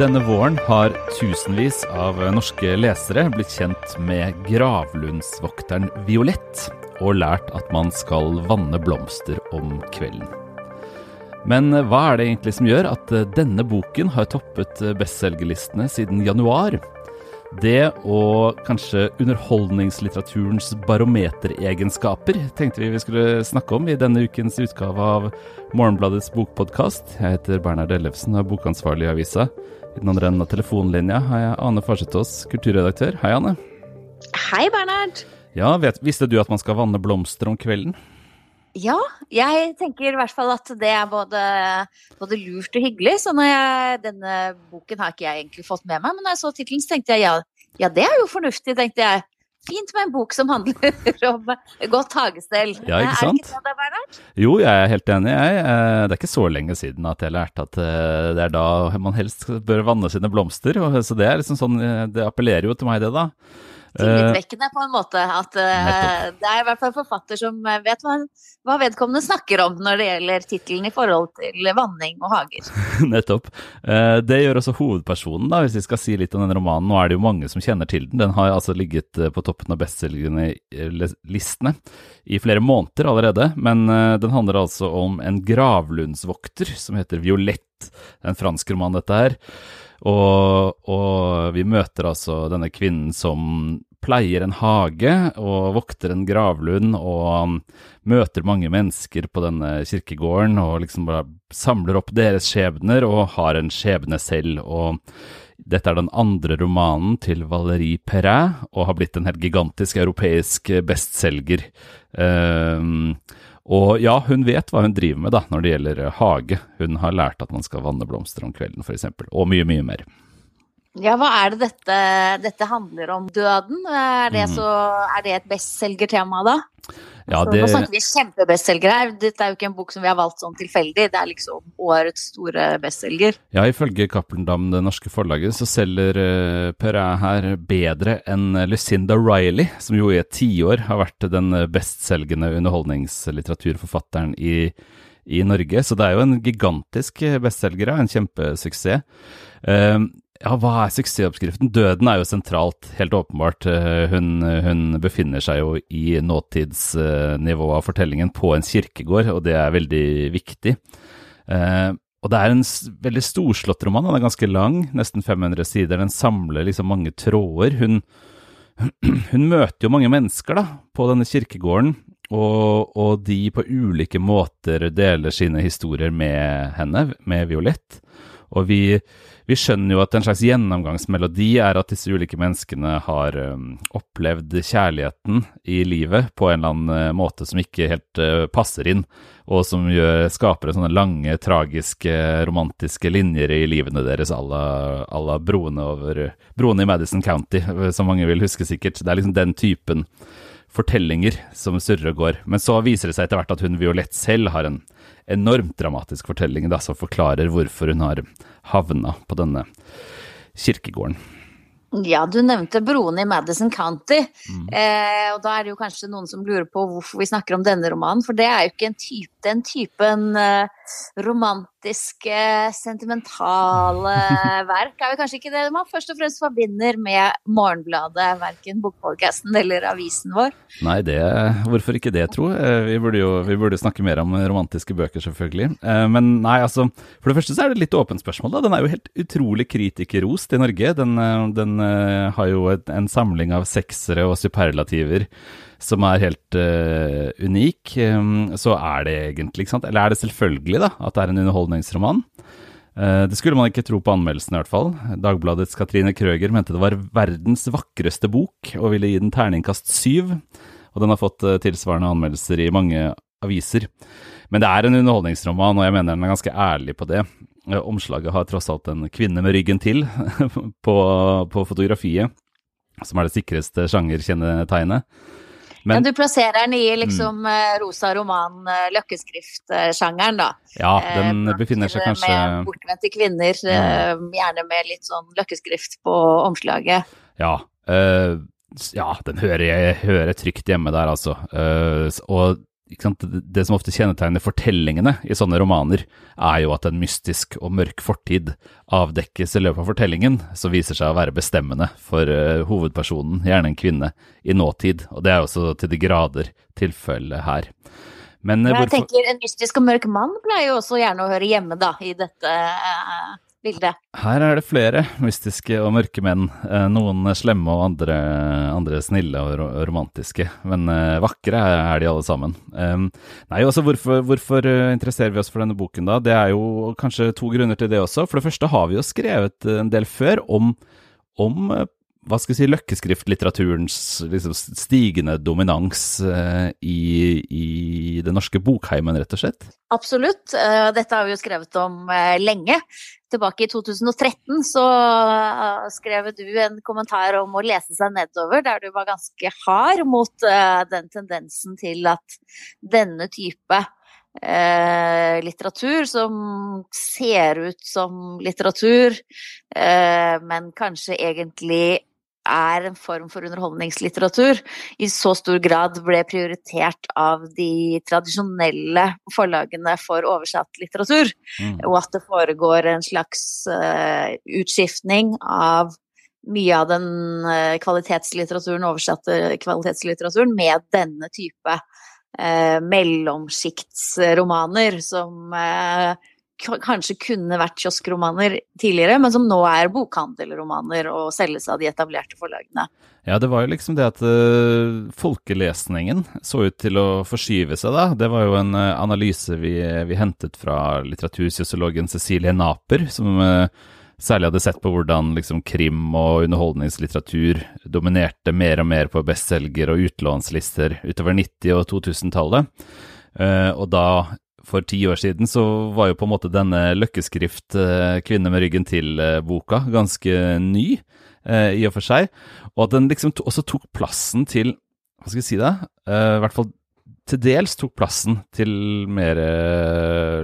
Denne våren har tusenvis av norske lesere blitt kjent med gravlundsvokteren Violett og lært at man skal vanne blomster om kvelden. Men hva er det egentlig som gjør at denne boken har toppet bestselgerlistene siden januar? Det og kanskje underholdningslitteraturens barometeregenskaper tenkte vi skulle snakke om i denne ukens utgave av Morgenbladets bokpodcast. Jeg heter Bernhard Ellefsen og er bokansvarlig i avisa. I den andre enden av telefonlinja har jeg Ane Farsetås, kulturredaktør. Hei, Ane. Hei, Bernhard. Ja, visste du at man skal vanne blomster om kvelden? Ja, jeg tenker i hvert fall at det er både lurt og hyggelig, så når denne boken har ikke jeg egentlig fått med meg, men når jeg så titlen så tenkte jeg, ja det er jo fornuftig, tenkte jeg. Fint med en bok som handler om godt hagestell. Ja, ikke sant? Er det ikke det, Bernhard? Jo, jeg er helt enig. Det er ikke så lenge siden at jeg lærte at det er da man helst bør vanne sine blomster, og så det er liksom sånn, det appellerer jo til meg det da. Tillitvekkende på en måte at det er i hvert fall forfatter som vet hva vedkommende snakker om når det gjelder titlen i forhold til vanning og hager. Nettopp. Det gjør også hovedpersonen da, hvis vi skal si litt om den romanen. Nå er det jo mange som kjenner til den. Den har altså ligget på toppen av bestselgerlistene i flere måneder allerede, men den handler altså om en gravlundsvokter som heter Violett. Det er en fransk roman dette her. Og vi møter altså denne kvinnen som pleier en hage og vokter en gravlund og møter mange mennesker på denne kirkegården og liksom bare samler opp deres skjebner og har en skjebne selv. Og dette er den andre romanen til Valérie Perret og har blitt en helt gigantisk europeisk bestselger. Og ja, hun vet hva hun driver med da, når det gjelder hage. Hun har lært at man skal vanne blomster om kvelden, for eksempel, og mye, mye mer. Ja, hva er det dette handler om? Døden? Er det et bestselgertema da? Ja, det... Nå snakker vi kjempebestselger her. Dette er jo ikke en bok som vi har valgt sånn tilfeldig. Det er liksom årets store bestselger. Ja, ifølge Kaplendam, det norske forlaget, så selger Perret her bedre enn Lucinda Riley, som jo i et 10 år har vært den bestselgende underholdningslitteraturforfatteren i Norge. Så det er jo en gigantisk bestselger, en kjempesuksess. Ja, hva er suksessoppskriften? Døden er jo sentralt, helt åpenbart. Hun befinner seg jo i nåtidsnivået av fortellingen på en kirkegård, og det er veldig viktig. Og det er en veldig storslått roman, den er ganske lang, nesten 500 sider. Den samler liksom mange tråder. Hun møter jo mange mennesker da, på denne kirkegården, og de på ulike måter deler sine historier med henne, med Violett. Og vi skjønner jo at en slags gjennomgangsmelodi er at disse ulike menneskene har opplevd kjærligheten i livet på en eller annen måte som ikke helt passer inn, og som skaper sånne lange, tragiske, romantiske linjer i livene deres, à la broene i Madison County, som mange vil huske sikkert. Det er liksom den typen fortellinger som surrer og går. Men så viser det seg etter hvert at hun Violett selv har en enormt dramatisk fortelling da, som forklarer hvorfor hun har havnet på denne kirkegården. Ja, du nevnte broene i Madison County, og da er det jo kanskje noen som lurer på hvorfor vi snakker om denne romanen, for det er jo ikke den typen romantiske, sentimentale verk, er jo kanskje ikke det man først og fremst forbinder med Morgenbladet, hverken bokpodcasten eller avisen vår. Nei, hvorfor ikke det, tro? Vi burde snakke mer om romantiske bøker, selvfølgelig. Men nei, altså, for det første så er det litt åpent spørsmål da, den er jo helt utrolig kritikerrost i Norge, den har jo en samling av seksere og superlativer som er helt unik, så er det egentlig, ikke sant? Eller er det selvfølgelig da, at det er en underholdningsroman? Det skulle man ikke tro på anmeldelsen i hvert fall. Dagbladets Katarina Krøger mente det var verdens vakreste bok, og ville gi den terningkast 7, og den har fått tilsvarende anmeldelser i mange aviser. Men det er en underholdningsroman, og jeg mener den er ganske ærlig på det. Omslaget har tross alt en kvinne med ryggen til på fotografiet, som er det sikreste sjangerkjennetegnet. Men du plasserer den i liksom rosa roman løkkeskrift-sjangeren da. Ja, den befinner seg kanskje... Med bortvendte kvinner, gjerne med litt sånn løkkeskrift på omslaget. Ja, den hører trygt hjemme der altså. Og ikke sant, det som ofte kjennetegner fortellingene i sånne romaner er jo at en mystisk og mørk fortid avdekkes i løpet av fortellingen, som viser seg å være bestemmende for hovedpersonen, gjerne en kvinne, i nåtid. Og det er også til de grader tilfellet her. Men jeg tenker en mystisk og mørk mann pleier jo også gjerne å høre hjemme da, i dette bildet. Her er det flere mystiske og mørke menn. Noen slemme og andre snille og romantiske, men vakre er de alle sammen. Nei, altså hvorfor interesserer vi oss for denne boken da? Det er jo kanskje to grunner til det også. For det første har vi jo skrevet en del før om hva skal jeg si, løkkeskriftlitteraturens liksom, stigende dominans i det norske bokheimen, rett og slett? Absolutt. Dette har vi jo skrevet om lenge. Tilbake i 2013 så skrev du en kommentar om å lese seg nedover, der du var ganske hard mot den tendensen til at denne type litteratur som ser ut som litteratur, men kanskje egentlig er en form for underholdningslitteratur, i så stor grad ble prioritert av de tradisjonelle forlagene for oversatt litteratur, og at det foregår en slags utskiftning av mye av den oversatte kvalitetslitteraturen med denne type mellomskiktsromaner som kanskje kunne vært kioskromaner tidligere, men som nå er bokhandelromaner og selges av de etablerte forlagene. Ja, det var jo liksom det at folkelesningen så ut til å forskyve seg da. Det var jo en analyse vi hentet fra litteratursysiologen Cecilie Naper, som særlig hadde sett på hvordan liksom, krim og underholdningslitteratur dominerte mer og mer på bestselger og utlånslister utover 90- og 2000-tallet. Og da, for 10 år siden, så var jo på en måte denne løkkeskrift «Kvinne med ryggen til»-boka ganske ny i og for seg. Og at den liksom også tok plassen til, hva skal jeg si det, i hvert fall til dels tok plassen til mer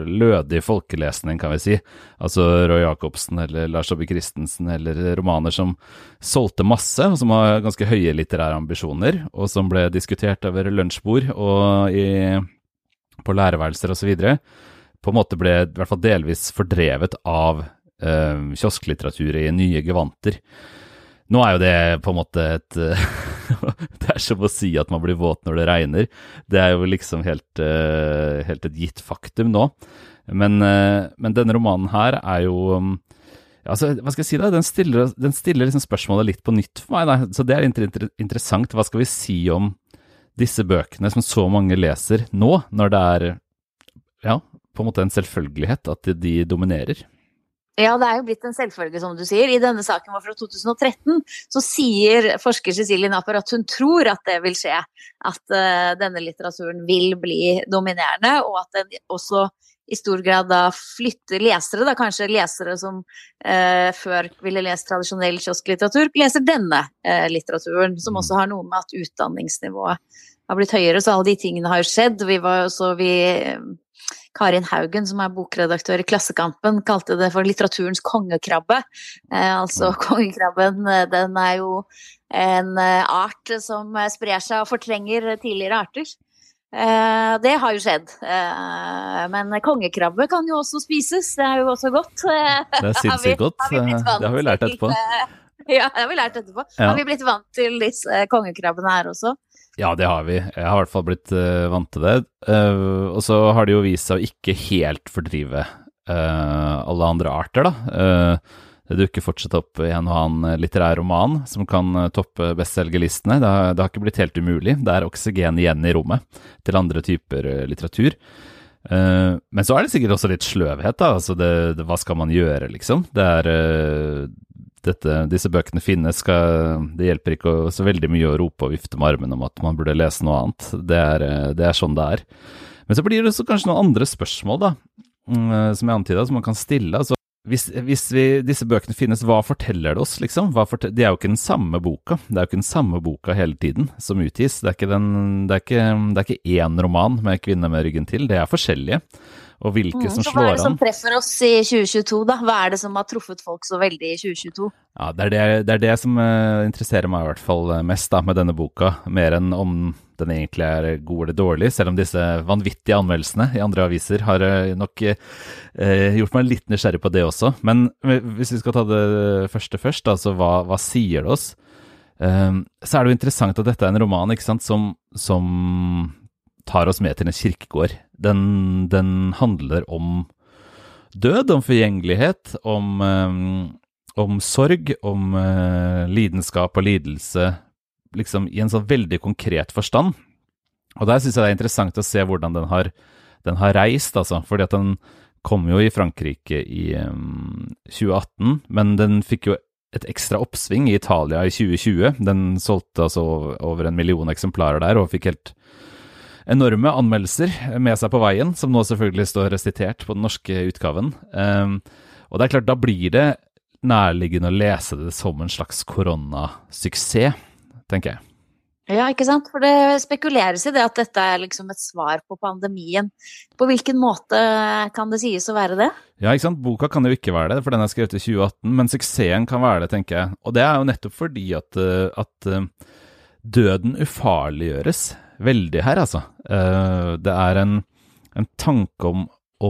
lødig folkelesning, kan vi si. Altså Roy Jacobsen eller Lars Saabye Christensen, eller romaner som solgte masse, og som har ganske høye litterære ambisjoner, og som ble diskutert over lunsjbord og på lærerværelser og så videre, på en måte ble i hvert fall delvis fordrevet av kiosklitteratur i nye gevanter. Nå er jo det på en måte det er som å si at man blir våt når det regner. Det er jo liksom helt et gitt faktum nå. Men denne romanen her er jo, altså, hva skal jeg si da? Den stiller liksom spørsmålet litt på nytt for meg da. Så det er interessant. Hva skal vi si om disse bøkene som så mange leser nå, når det er ja, på en måte en selvfølgelighet at de dominerer? Ja, det er jo blitt en selvfølge, som du sier. I denne saken var fra 2013, så sier forsker Cecilie Naper at hun tror at det vil skje, at denne litteraturen vil bli dominerende, og at den også i stor grad da flytter lesere, da kanskje lesere som før ville lese tradisjonell kiosklitteratur, leser denne litteraturen, som også har noe med at utdanningsnivået har blitt høyere, så alle de tingene har skjedd. Karin Haugen, som er bokredaktør i Klassekampen, kalte det for litteraturens kongekrabbe. Altså, kongekrabben, den er jo en art som sprer seg og fortrenger tidligere arter. Det har jo skjedd. Men kongekrabbe kan jo også spises, det er jo også godt. Det er sinnssykt godt, det har vi lært etterpå. Ja, det har vi lært etterpå. Ja. Har vi blitt vant til disse kongekrabbene her også? Ja, det har vi. Jeg har i hvert fall blitt vant til det. Og så har det jo vist seg å ikke helt fordrive alle andre arter, da. Det dukker fortsatt opp i en og annen litterær roman som kan toppe bestselgerlistene. Det har ikke blitt helt umulig. Det er oksygen igjen i rommet til andre typer litteratur. Men så er det sikkert også litt sløvhet, da. Altså, hva skal man gjøre, liksom? Det er disse bøkene finnes, det hjelper ikke så veldig mye å rope og vifte med armen om at man burde lese noe annet. Det er sånn det er. Men så blir det også kanskje noen andre spørsmål da, som jeg antydet, som man kan stille. Altså, disse bøkene finnes, hva forteller det oss? Liksom? Det er jo ikke den samme boka. Det er jo ikke den samme boka hele tiden som utgis. Det er ikke én roman med kvinne med ryggen til. Det er forskjellige. Og hvilke som slår an. Så hva er det som treffer oss i 2022 da? Hva er det som har truffet folk så veldig i 2022? Ja, det er det som interesserer meg i hvert fall mest da, med denne boka, mer enn om den egentlig er god eller dårlig, selv om disse vanvittige anmeldelsene i andre aviser har nok gjort meg litt nysgjerrig på det også. Men hvis vi skal ta det første først, altså hva sier det oss? Så er det jo interessant at dette er en roman, ikke sant, som tar oss med til en kirkegård. Den handler om død, om forgjengelighet, om sorg, om lidenskap og lidelse, liksom i en sånn veldig konkret forstand. Og der synes jeg det er interessant å se hvordan den har reist, altså, fordi at den kom jo i Frankrike i 2018, men den fikk jo et ekstra oppsving i Italia i 2020. Den solgte altså over 1 million eksemplarer der, og fikk helt enorme anmeldelser med seg på veien, som nå selvfølgelig står resitert på den norske utgaven. Og det er klart, da blir det nærliggende å lese det som en slags koronasuksess, tenker jeg. Ja, ikke sant? For det spekuleres i det at dette er liksom et svar på pandemien. På hvilken måte kan det sies å være det? Ja, ikke sant? Boka kan jo ikke være det, for den er skrevet i 2018, men suksessen kan være det, tenker jeg. Og det er jo nettopp fordi at døden ufarliggjøres veldig her, altså. Det er en tanke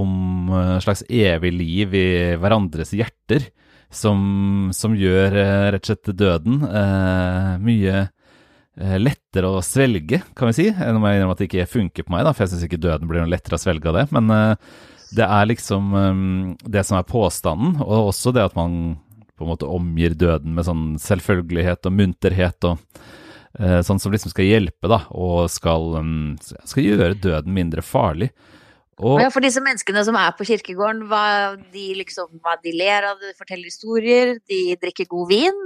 om slags evig liv i hverandres hjerter, som gjør rett og slett døden mye lettere å svelge, kan vi si. Nå må jeg innrømme at det ikke funker på meg, da, for jeg synes ikke døden blir noe lettere å svelge av det. Men det er liksom det som er påstanden, og også det at man på en måte omgir døden med sånn selvfølgelighet og munterhet, og sånn som liksom skal hjelpe, da, og skal gjøre døden mindre farlig. Og ja, for disse menneskene som er på kirkegården, hva de ler av, de forteller historier, de drikker god vin,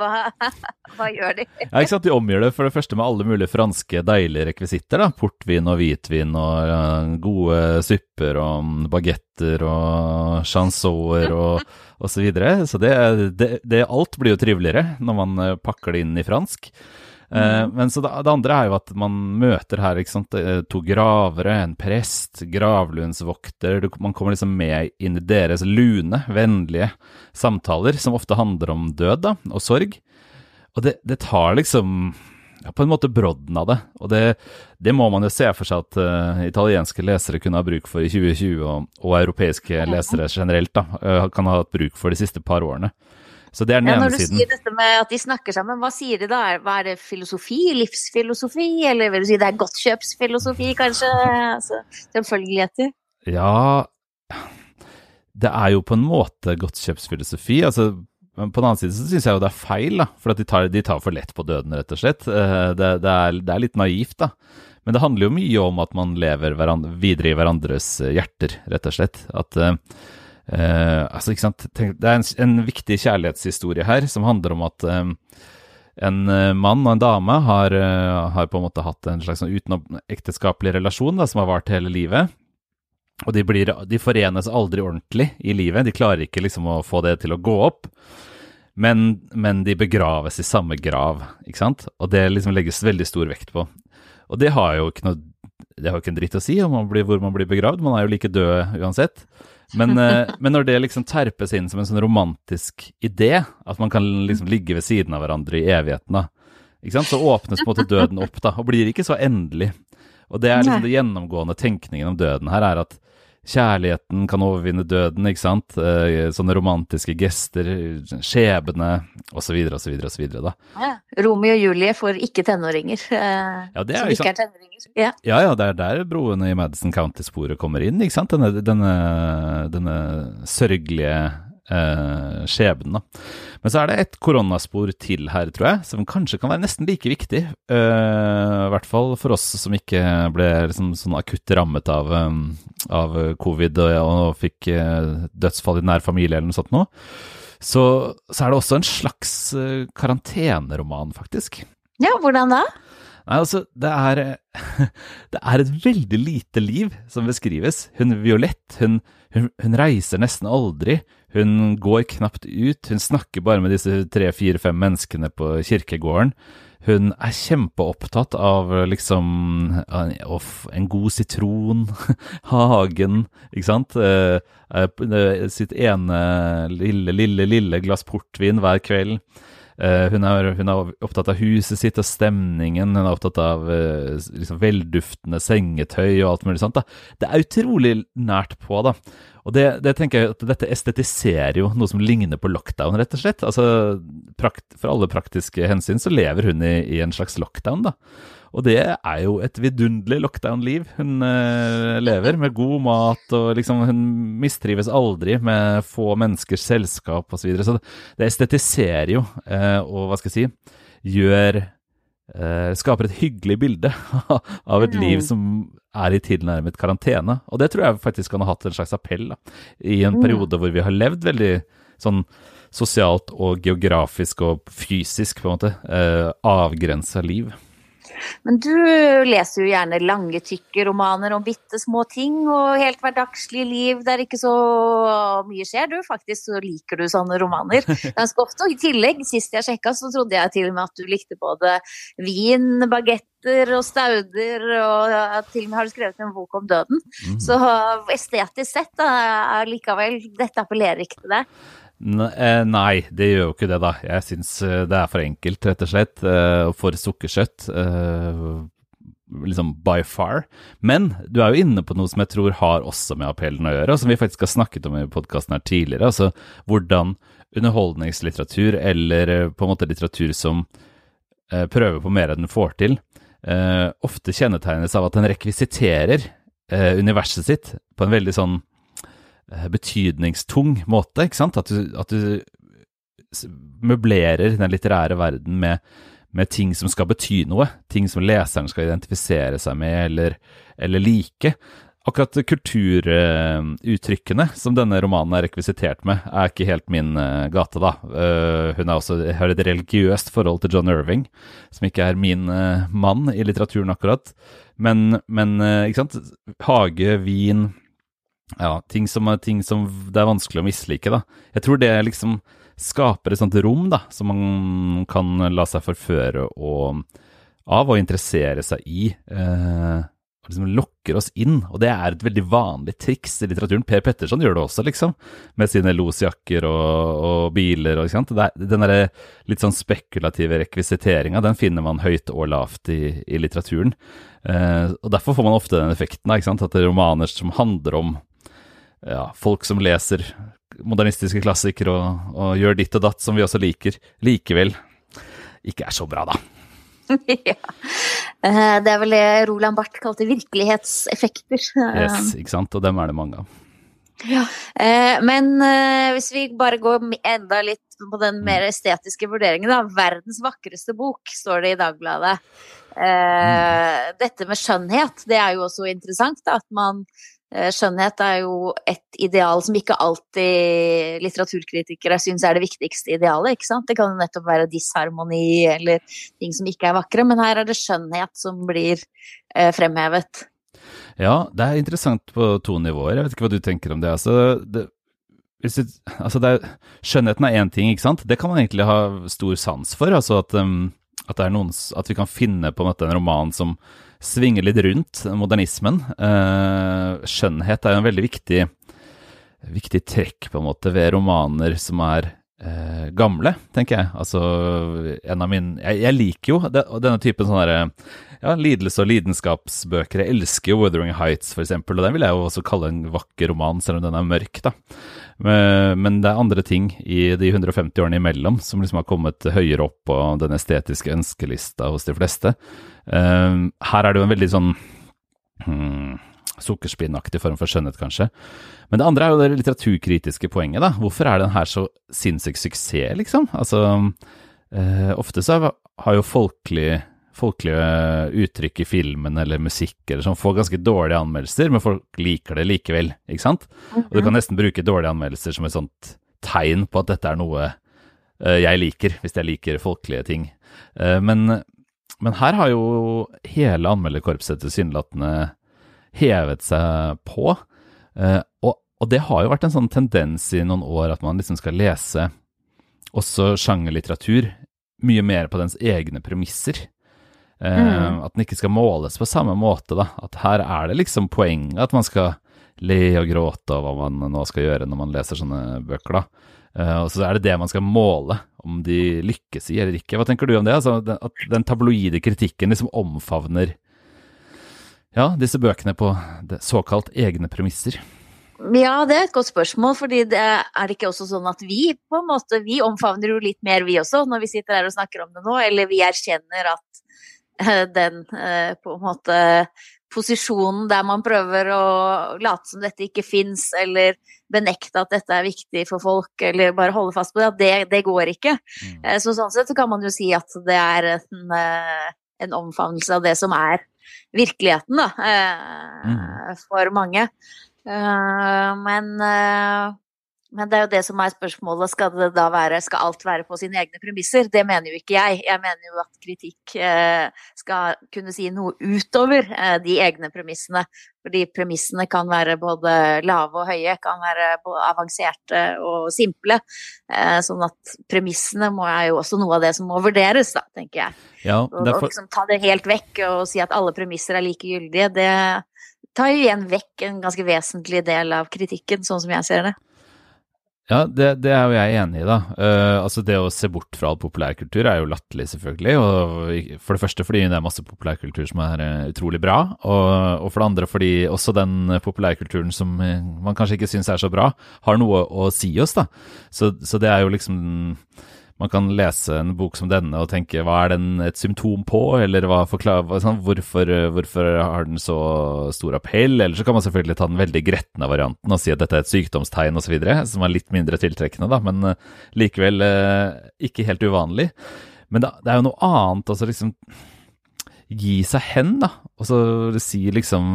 hva gjør de? Ja, ikke sant, de omgjør det for det første med alle mulige franske deilige rekvisitter, da, portvin og hvitvin og gode supper og bagetter og chansoer og så videre, så alt blir jo triveligere når man pakker det inn i fransk. Men så det andre er jo at man møter her, ikke sant, 2 gravere, en prest, gravlundsvokter, man kommer liksom med inn i deres lune, vennlige samtaler, som ofte handler om død, da, og sorg. Og det tar liksom, ja, på en måte brodden av det, og det må man jo se for seg at italienske lesere kunne ha bruk for i 2020, og europeiske lesere generelt, da, kan ha hatt bruk for de siste par årene. Så det er den ene siden. Når du sier dette med at de snakker sammen, hva sier de da? Hva er det filosofi, livsfilosofi, eller vil du si det er godtkjøpsfilosofi, kanskje? Altså, selvfølgeligheter. Ja, det er jo på en måte godtkjøpsfilosofi, altså, men på den annen side så synes jeg jo det er feil, da, for at de tar for lett på døden, rett og slett. Det er litt naivt, da. Men det handler jo mye om at man lever videre i hverandres hjerter, rett og slett. At altså, ikke sant? Det er en viktig kjærlighetshistorie her som handler om at en mann og en dame har på en måte hatt en slags sånn utenomekteskapelig relasjon, da, som har vart hele livet, og de forenes aldri ordentlig i livet, de klarer ikke liksom å få det til å gå opp, men de begraves i samme grav, ikke sant? Og det liksom legges veldig stor vekt på, og det har jo ikke en dritt å si om hvor man blir begravd, man er jo like død uansett. Men når det liksom terpes inn som en sånn romantisk idé, at man kan liksom ligge ved siden av hverandre i evigheten, da, ikke sant? Så åpnes på en måte døden opp, da, og blir ikke så endelig. Og det er liksom det gjennomgående tenkningen om døden her, er at kjærligheten kan overvinne døden, ikke sant? Sånne romantiske gester, skjebne, og så videre, og så videre, og så videre, da. Ja, Romeo og Julie for ikke-tenåringer, ja, det er, som ikke er tenåringer. Ja. Ja, det er der broene i Madison County-sporet kommer inn, ikke sant? Denne sørgelige skjebnen, da. Men så er det et koronaspor til her, tror jeg, som kanskje kan være nesten like viktig, i hvert fall for oss som ikke ble liksom sånn akutt rammet av covid og fikk dødsfall i nær familie eller noe sånt nå. Så er det også en slags karanteneroman, faktisk. Ja, hvordan da? Nei, altså, det er et veldig lite liv som beskrives. Hun Violett, hun reiser nesten aldri, hun går knapt ut, hun snakker bare med disse 3, 4, 5 menneskene på kirkegården. Hun er kjempeopptatt av liksom en god sitron, hagen, ikke sant? Sitt ene lille glass portvin hver kveld. Hun er opptatt av huset sitt og stemningen, hun er opptatt av liksom velduftende sengetøy og alt mulig sånt da. Det er utrolig nært på da. Og det tenker jeg at dette estetiserer jo noe som ligner på lockdown rett og slett. Altså for alle praktiske hensyn så lever hun i en slags lockdown da. Og det er jo et vidundelig lockdown-liv hun lever, med god mat, og liksom hun mistrives aldri med få menneskers selskap og så videre. Så det estetiserer jo, og hva skal jeg si, skaper et hyggelig bilde av et liv som er i tilnærmet karantene. Og det tror jeg faktisk kan ha hatt en slags appell da, i en periode hvor vi har levd veldig sånn, sosialt og geografisk og fysisk på en måte, avgrenset liv. Men du leser jo gjerne lange, tykke romaner om bittesmå ting og helt hverdagslig liv der ikke så mye skjer. Du faktisk så liker du sånne romaner ganske ofte. Og i tillegg, sist jeg sjekket, så trodde jeg til og med at du likte både vin, bagetter og stauder, og til og med har du skrevet en bok om døden. Så estetisk sett da, likevel, dette appellerer ikke til deg. Nei, det gjør jo ikke det da. Jeg synes det er for enkelt, rett og slett, og for sukkersøtt, liksom by far. Men du er jo inne på noe som jeg tror har også med appellen å gjøre, og som vi faktisk har snakket om i podcasten her tidligere, altså hvordan underholdningslitteratur, eller på en måte litteratur som prøver på mer enn den får til, ofte kjennetegnes av at den rekvisiterer universet sitt på en veldig sånn betydningstung måte, ikke sant? At du møblerer den litterære verden med ting som skal bety noe, ting som leseren skal identifisere seg med eller like. Akkurat kulturuttrykkene som denne romanen er rekvisitert med er ikke helt min gate da. Hun har et religiøst forhold til John Irving, som ikke er min mann i litteraturen akkurat. Men ikke sant? Hage, vin... Ja, ting som det er vanskelig å mislike da. Jeg tror det liksom skaper et sånt rom da, som man kan la seg forføre av å interessere seg i, og liksom lokker oss inn, og det er et veldig vanlig triks i litteraturen. Per Pettersson gjør det også liksom, med sine losjakker og biler og ikke sant. Den der litt sånn spekulative rekvisiteringen, den finner man høyt og lavt i litteraturen, og derfor får man ofte den effekten da, ikke sant, at det er romaner som handler om ja, folk som leser modernistiske klassikere og gjør ditt og datt som vi også liker, likevel ikke er så bra da. Ja, det er vel det Roland Barthes kalte virkelighetseffekter. Yes, ikke sant, og dem er det mange av. Ja, men hvis vi bare går enda litt på den mer estetiske vurderingen da, verdens vakreste bok, står det i Dagbladet. Dette med skjønnhet, det er jo også interessant da, at man skjønnhet er jo et ideal som ikke alltid litteraturkritikere synes er det viktigste idealet, ikke sant? Det kan jo nettopp være disharmoni eller ting som ikke er vakre, men her er det skjønnhet som blir fremhevet. Ja, det er interessant på to nivåer. Jeg vet ikke hva du tenker om det. Skjønnheten er en ting, ikke sant? Det kan man egentlig ha stor sans for, altså at vi kan finne på en måte en roman som svinger litt rundt modernismen. Skjønnhet er jo en veldig viktig trekk på en måte ved romaner som er gamle, tenker jeg. Altså, jeg liker jo denne typen sånne der, ja, lidelse- og lidenskapsbøker. Jeg elsker jo Wuthering Heights for eksempel, og den vil jeg jo også kalle en vakker roman, selv om den er mørk da. Men det er andre ting i de 150 årene imellom som liksom har kommet høyere opp på den estetiske ønskelista hos de fleste. Her er det jo en veldig sånn sukkerspinnaktig form for skjønnhet kanskje. Men det andre er jo det litteraturkritiske poenget da. Hvorfor er den her så sinnssyk suksess liksom? Altså, ofte så har jo folkelige uttrykk i filmen eller musikker som får ganske dårlige anmeldelser, men folk liker det likevel, ikke sant? Og du kan nesten bruke dårlige anmeldelser som et sånt tegn på at dette er noe jeg liker, hvis jeg liker folkelige ting. Men her har jo hele anmelderkorpset til syndelatene hevet seg på, og det har jo vært en sånn tendens i noen år at man liksom skal lese også sjangerlitteratur mye mer på dens egne premisser. At den ikke skal måles på samme måte da, at her er det liksom poenget at man skal le og gråte og hva man nå skal gjøre når man leser sånne bøker da. Og så det det man skal måle, om de lykkes I eller ikke. Hva tenker du om det? Altså, at den tabloide kritikken liksom omfavner ja, disse bøkene på såkalt egne premisser. Ja, det et godt spørsmål, fordi det det ikke også sånn at vi på en måte, vi omfavner jo litt mer vi også, når vi sitter her og snakker om det nå, eller vi erkjenner at den på en måte posisjonen der man prøver å late som dette ikke finnes, eller benekte at dette viktig for folk, eller bare holde fast på det, at det går ikke. Så sånn sett så kan man jo si at det en omfavnelse av det som virkeligheten da, for mange. Men det jo det som spørsmålet, skal det da være, skal alt være på sine egne premisser? Det mener jo ikke jeg. Jeg mener jo at kritikk skal kunne si noe utover de egne premissene, fordi premissene kan være både lave og høye, kan være avanserte og simple, sånn at premissene er jo også noe av det som må vurderes, da, tenker jeg. Ja, derfor... Og liksom ta det helt vekk og si at alle premisser like gyldige, det tar jo igjen vekk en ganske vesentlig del av kritikken, sånn som jeg ser det. Ja, det jo jeg enig I da. Altså det å se bort fra all populærkultur jo latterlig selvfølgelig, og for det første fordi det masse populærkultur som utrolig bra, og for det andre fordi også den populærkulturen som man kanskje ikke synes så bra, har noe å si oss da. Så det jo liksom, man kan lese en bok som denne og tenke, hva den et symptom på, eller hvorfor har den så stor appell, eller så kan man selvfølgelig ta den veldig gretne varianten og si at dette et sykdomstegn og så videre, som litt mindre tiltrekkende da, men likevel ikke helt uvanlig. Men da, det jo noe annet, altså liksom gi seg hen da, og så si liksom,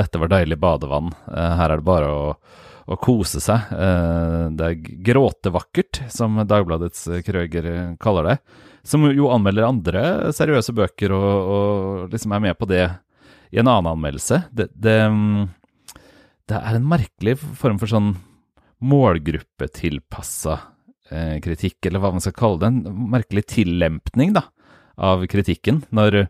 dette var deilig badevann, her det bare å kose seg. Det gråtevakkert, som Dagbladets Krøger kaller det, som jo anmelder andre seriøse bøker og liksom med på det I en annen anmeldelse. Det en merkelig form for sånn målgruppetilpasset kritikk, eller hva man skal kalle det, en merkelig tillempning da, av kritikken, når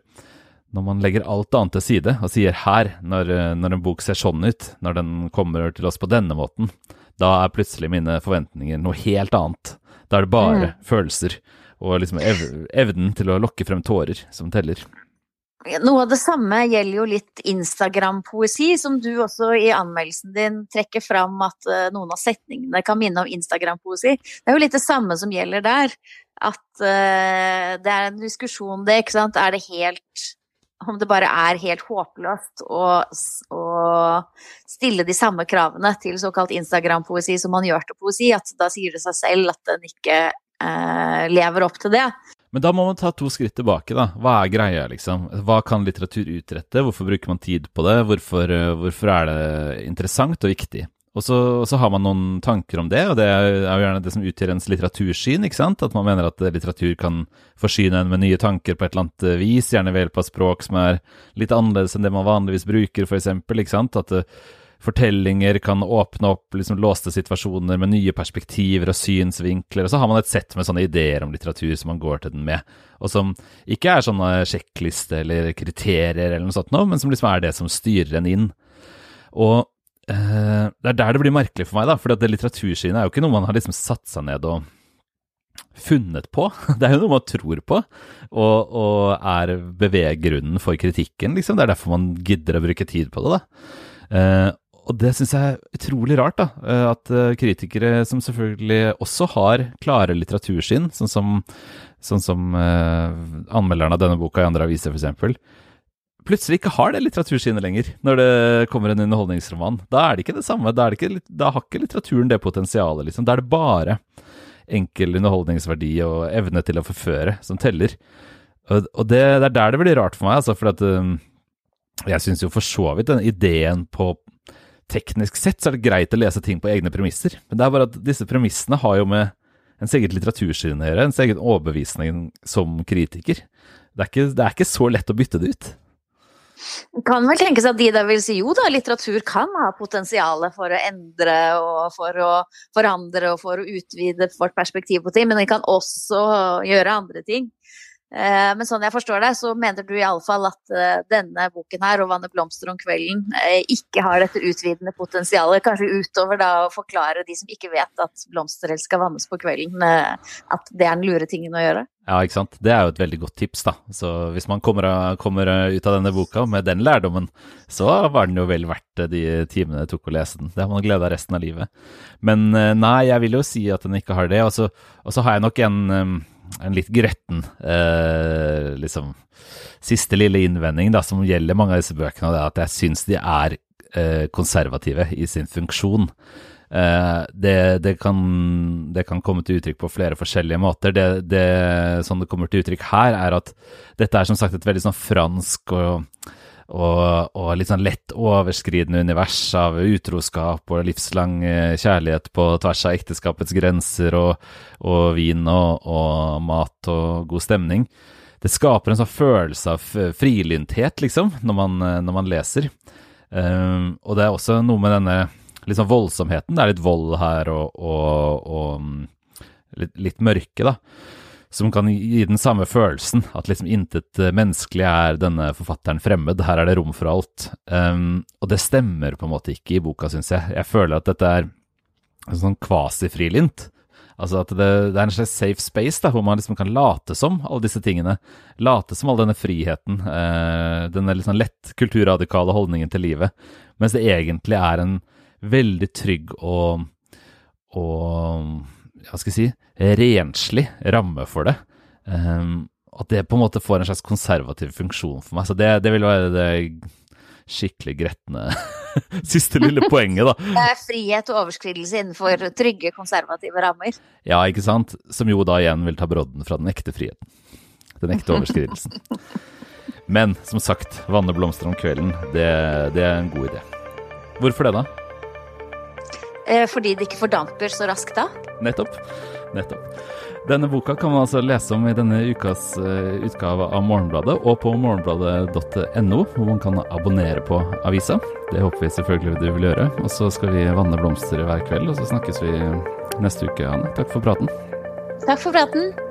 man legger alt annet til side og sier her, når en bok ser sånn ut, når den kommer til oss på denne måten, da plutselig mine forventninger noe helt annet. Da det bare følelser og liksom evnen til å lokke frem tårer som teller. Noe av det samme gjelder jo litt Instagram-poesi, som du også I anmeldelsen din trekker fram at noen av setningene kan minne om Instagram-poesi. Det jo litt det samme som gjelder der, at det en diskusjon det, ikke sant? Det helt... om det bare helt håpløst å stille de samme kravene til såkalt Instagram-poesi som man gjør til poesi, at da sier det seg selv at den ikke lever opp til det. Men da må man ta 2 skritt tilbake da. Hva greia liksom? Hva kan litteratur utrette? Hvorfor bruker man tid på det? Hvorfor det interessant og viktig? Og så har man noen tanker om det, og det jo gjerne det som utgjør ens litteratursyn, ikke sant? At man mener at litteratur kan forsyne en med nye tanker på et eller annet vis, gjerne ved hjelp av språk som litt annerledes enn det man vanligvis bruker, for eksempel, ikke sant? At fortellinger kan åpne opp liksom, låste situasjoner med nye perspektiver og synsvinkler, og så har man et sett med sånne ideer om litteratur som man går til den med, og som ikke sånne sjekkliste eller kriterier eller noe sånt nå, men som liksom det som styrer en inn. Og det der det blir merkelig for meg da, fordi at det litteratursynet jo ikke noe man har liksom satt seg ned og funnet på, det jo noe man tror på, og beveggrunnen for kritikken liksom, det derfor man gidder å bruke tid på det da. Og det synes jeg utrolig rart da, at kritikere som selvfølgelig også har klare litteratursyn, sånn som anmelderne av denne boka I andre aviser for eksempel, plutselig ikke har det litteratursynet lenger når det kommer en underholdningsroman. Da det ikke det samme, da har ikke litteraturen det potensialet, liksom. Da det bare enkel underholdningsverdi og evne til å forføre som teller. Og det der det blir rart for meg, altså, for at, jeg synes jo for så vidt den ideen på teknisk sett så det greit å lese ting på egne premisser, men det bare at disse premissene har jo med en eget litteratursyn å gjøre, en egen overbevisning som kritiker. Det er ikke så lett å bytte det ut. Kan vel tenkes at de da vil si, jo da, litteratur kan ha potensialet for å endre og for å forandre og for å utvide vårt perspektiv på ting, men den kan også gjøre andre ting. Men sånn jeg forstår deg, så mener du I alle fall at denne boken her, «Å vanne blomster om kvelden», ikke har dette utvidende potensialet, kanskje utover da å forklare de som ikke vet at blomster skal vannes på kvelden, at det den lure tingen å gjøre. Ja, ikke sant? Det jo et veldig godt tips da. Så hvis man kommer ut av denne boka med den lærdommen, så var den jo vel verdt de timene det tok å lese den. Det har man gledet av resten av livet. Men nei, jeg vil jo si at den ikke har det, og så har jeg nok en litt gretten liksom siste lille innvending da, som gjelder mange av disse bøkene, det at jeg synes de konservative I sin funksjon. Det kan komme til uttrykk på flere forskjellige måter. Det som det kommer til uttrykk her at dette som sagt et veldig sånn fransk og litt sånn lett overskridende univers av utroskap og livslang kjærlighet på tvers av ekteskapets grenser og vin og mat og god stemning. Det skaper en sånn følelse av frilynthet liksom, når man leser. Og det også noe med denne litt sånn voldsomheten, det litt vold her og litt mørke da. Som kan gi den samme følelsen, at liksom intet menneskelig denne forfatteren fremmed, her det rom for alt. Og det stemmer på en måte ikke I boka, synes jeg. Jeg føler at dette sånn quasi-frilynt, altså at det en slags safe space da, hvor man liksom kan late som alle disse tingene, late som all denne friheten, denne litt sånn lett kulturradikale holdningen til livet, mens det egentlig en veldig trygg og hva skal jeg si, renslig ramme for det, at det på en måte får en slags konservativ funksjon for meg, så det vil være det skikkelig grettende siste lille poenget da. Det frihet og overskridelse innenfor trygge konservative rammer. Ja, ikke sant? Som jo da igjen vil ta brodden fra den ekte friheten, den ekte overskridelsen. Men som sagt, vanne blomster om kvelden, det en god idé. Hvorfor det da? Fordi det ikke fordamper så raskt da. Nettopp. Denne boka kan man altså lese om I denne ukas utgave av Morgenbladet, og på morgenbladet.no, hvor man kan abonnere på avisa. Det håper vi selvfølgelig du vil gjøre, og så skal vi vanne blomster hver kveld, og så snakkes vi neste uke, Anne. Takk for praten.